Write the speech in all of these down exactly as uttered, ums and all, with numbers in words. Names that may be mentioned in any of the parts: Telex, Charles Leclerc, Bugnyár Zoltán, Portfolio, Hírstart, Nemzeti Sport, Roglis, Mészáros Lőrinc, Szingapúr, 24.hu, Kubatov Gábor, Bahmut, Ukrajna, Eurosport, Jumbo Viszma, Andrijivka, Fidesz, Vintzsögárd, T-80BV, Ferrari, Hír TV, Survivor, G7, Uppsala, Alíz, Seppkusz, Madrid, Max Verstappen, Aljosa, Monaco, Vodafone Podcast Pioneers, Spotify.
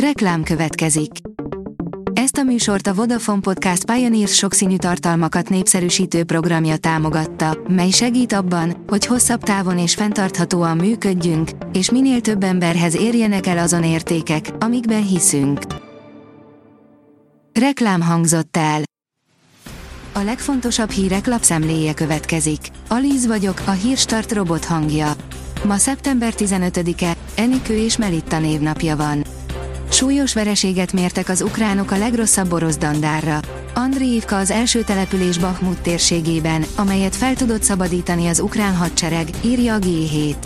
Reklám következik. Ezt a műsort a Vodafone Podcast Pioneers sokszínű tartalmakat népszerűsítő programja támogatta, mely segít abban, hogy hosszabb távon és fenntarthatóan működjünk, és minél több emberhez érjenek el azon értékek, amikben hiszünk. Reklám hangzott el. A legfontosabb hírek lapszemléje következik. Alíz vagyok, a Hírstart robot hangja. Ma szeptember tizenötödike, Enikő és Melitta névnapja van. Súlyos vereséget mértek az ukránok a legrosszabb orosz dandárra. Andrijivka az első település Bahmut térségében, amelyet fel tudott szabadítani az ukrán hadsereg, írja a G hét.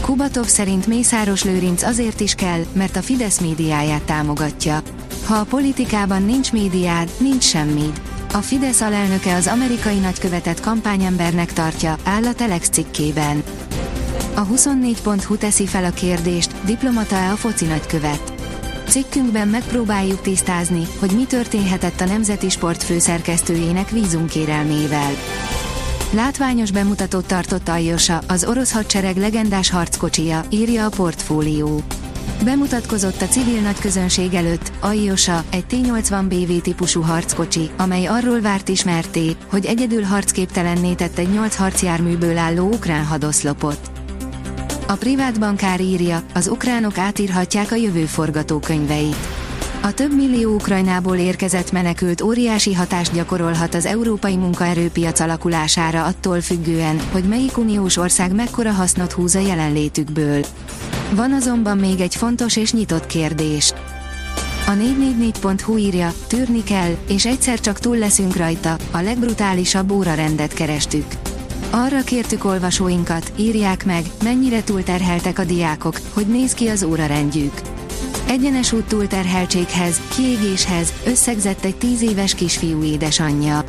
Kubatov szerint Mészáros Lőrinc azért is kell, mert a Fidesz médiáját támogatja. Ha a politikában nincs médiád, nincs semmid. A Fidesz alelnöke az amerikai nagykövetet kampányembernek tartja, áll a Telex cikkében. A huszonnégy pont hu teszi fel a kérdést, diplomata-e a foci nagykövet. Cikkünkben megpróbáljuk tisztázni, hogy mi történhetett a Nemzeti Sport főszerkesztőjének vízumkérelmével. Látványos bemutatót tartott Aljosa, az orosz hadsereg legendás harckocsija, írja a Portfolio. Bemutatkozott a civil nagyközönség előtt Aljosa, egy té nyolcvan bé vé típusú harckocsi, amely arról várt ismerté, hogy egyedül harcképtelenné tett egy nyolc harcjárműből álló ukrán hadoszlopot. A privát bankár írja, az ukránok átírhatják a jövő forgatókönyveit. A több millió Ukrajnából érkezett menekült óriási hatást gyakorolhat az európai munkaerőpiac alakulására attól függően, hogy melyik uniós ország mekkora hasznot húz a jelenlétükből. Van azonban még egy fontos és nyitott kérdés. A négyszáznegyvennégy pont hu írja, tűrni kell, és egyszer csak túl leszünk rajta, a legbrutálisabb órarendet kerestük. Arra kértük olvasóinkat, írják meg, mennyire túlterheltek a diákok, hogy néz ki az órarendjük. Egyenes út túlterheltséghez, kiégéshez, összegzett egy tíz éves kisfiú édesanyja.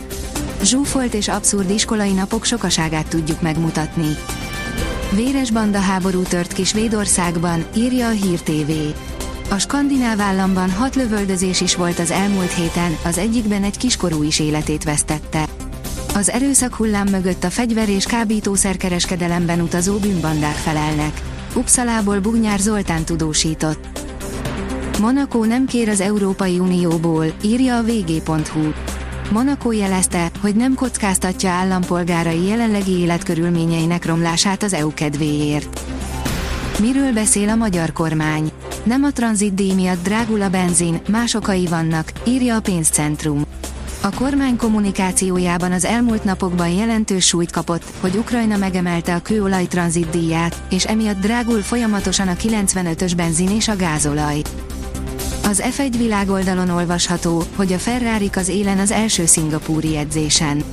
Zsúfolt és abszurd iskolai napok sokaságát tudjuk megmutatni. Véres bandaháború tört ki Svédországban, írja a Hír té vé. A skandináv államban hat lövöldözés is volt az elmúlt héten, az egyikben egy kiskorú is életét vesztette. Az erőszak hullám mögött a fegyver- és kábítószerkereskedelemben utazó bűnbandák felelnek. Uppsalából Bugnyár Zoltán tudósított. Monaco nem kér az Európai Unióból, írja a vg.hu. Monaco jelezte, hogy nem kockáztatja állampolgárai jelenlegi életkörülményeinek romlását az é u kedvéért. Miről beszél a magyar kormány? Nem a tranzitdíj miatt drágul a benzin, más okai vannak, írja a pénzcentrum. A kormány kommunikációjában az elmúlt napokban jelentős súlyt kapott, hogy Ukrajna megemelte a kőolaj tranzitdíját, és emiatt drágul folyamatosan a kilencvenötös benzin és a gázolaj. Az ef egy világoldalon olvasható, hogy a Ferrarik az élen az első szingapúri edzésen.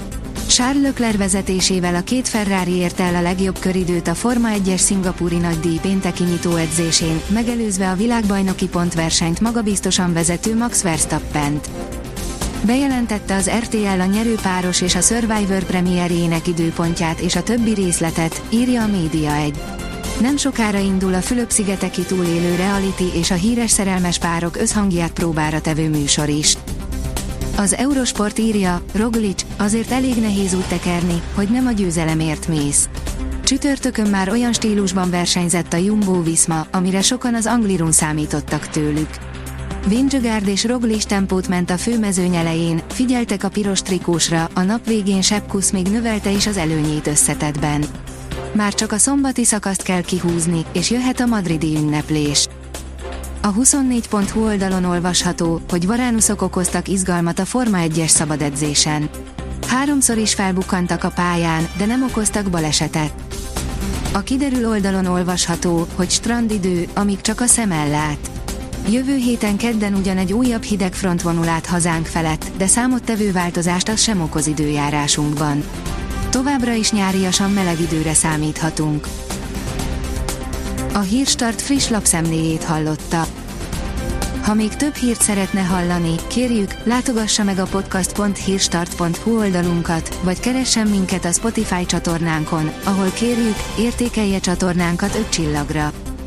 Charles Leclerc vezetésével a két Ferrari érte el a legjobb köridőt a Forma egyes szingapúri nagydíj pénteki nyitó edzésén, megelőzve a világbajnoki pontversenyt magabiztosan vezető Max Verstappent. Bejelentette az er té el a nyerőpáros és a Survivor premierjének időpontját és a többi részletet, írja a Média egy. Nem sokára indul a Fülöp-szigeteki túlélő reality és a híres szerelmes párok összhangját próbára tevő műsor is. Az Eurosport írja, Roglis, azért elég nehéz úgy tekerni, hogy nem a győzelemért mész. Csütörtökön már olyan stílusban versenyzett a Jumbo Viszma, amire sokan az Anglirun számítottak tőlük. Vintzsögárd és Roglis tempót ment a főmezőny elején, figyeltek a piros trikósra, a nap végén Seppkusz még növelte is az előnyét összetettben. Már csak a szombati szakaszt kell kihúzni, és jöhet a madridi ünneplés. A huszonnégy pont hu oldalon olvasható, hogy varánuszok okoztak izgalmat a Forma egyes szabadedzésen. Háromszor is felbukkantak a pályán, de nem okoztak balesetet. A kiderül oldalon olvasható, hogy strandidő, amíg csak a szem ellát. Jövő héten kedden ugyan egy újabb hideg front vonul át hazánk felett, de számottevő változást az sem okoz időjárásunkban. Továbbra is nyáriasan meleg időre számíthatunk. A Hírstart friss lapszemléjét hallotta. Ha még több hírt szeretne hallani, kérjük, látogassa meg a podcast pont hírstart pont hu oldalunkat, vagy keressen minket a Spotify csatornánkon, ahol kérjük, értékelje csatornánkat öt csillagra.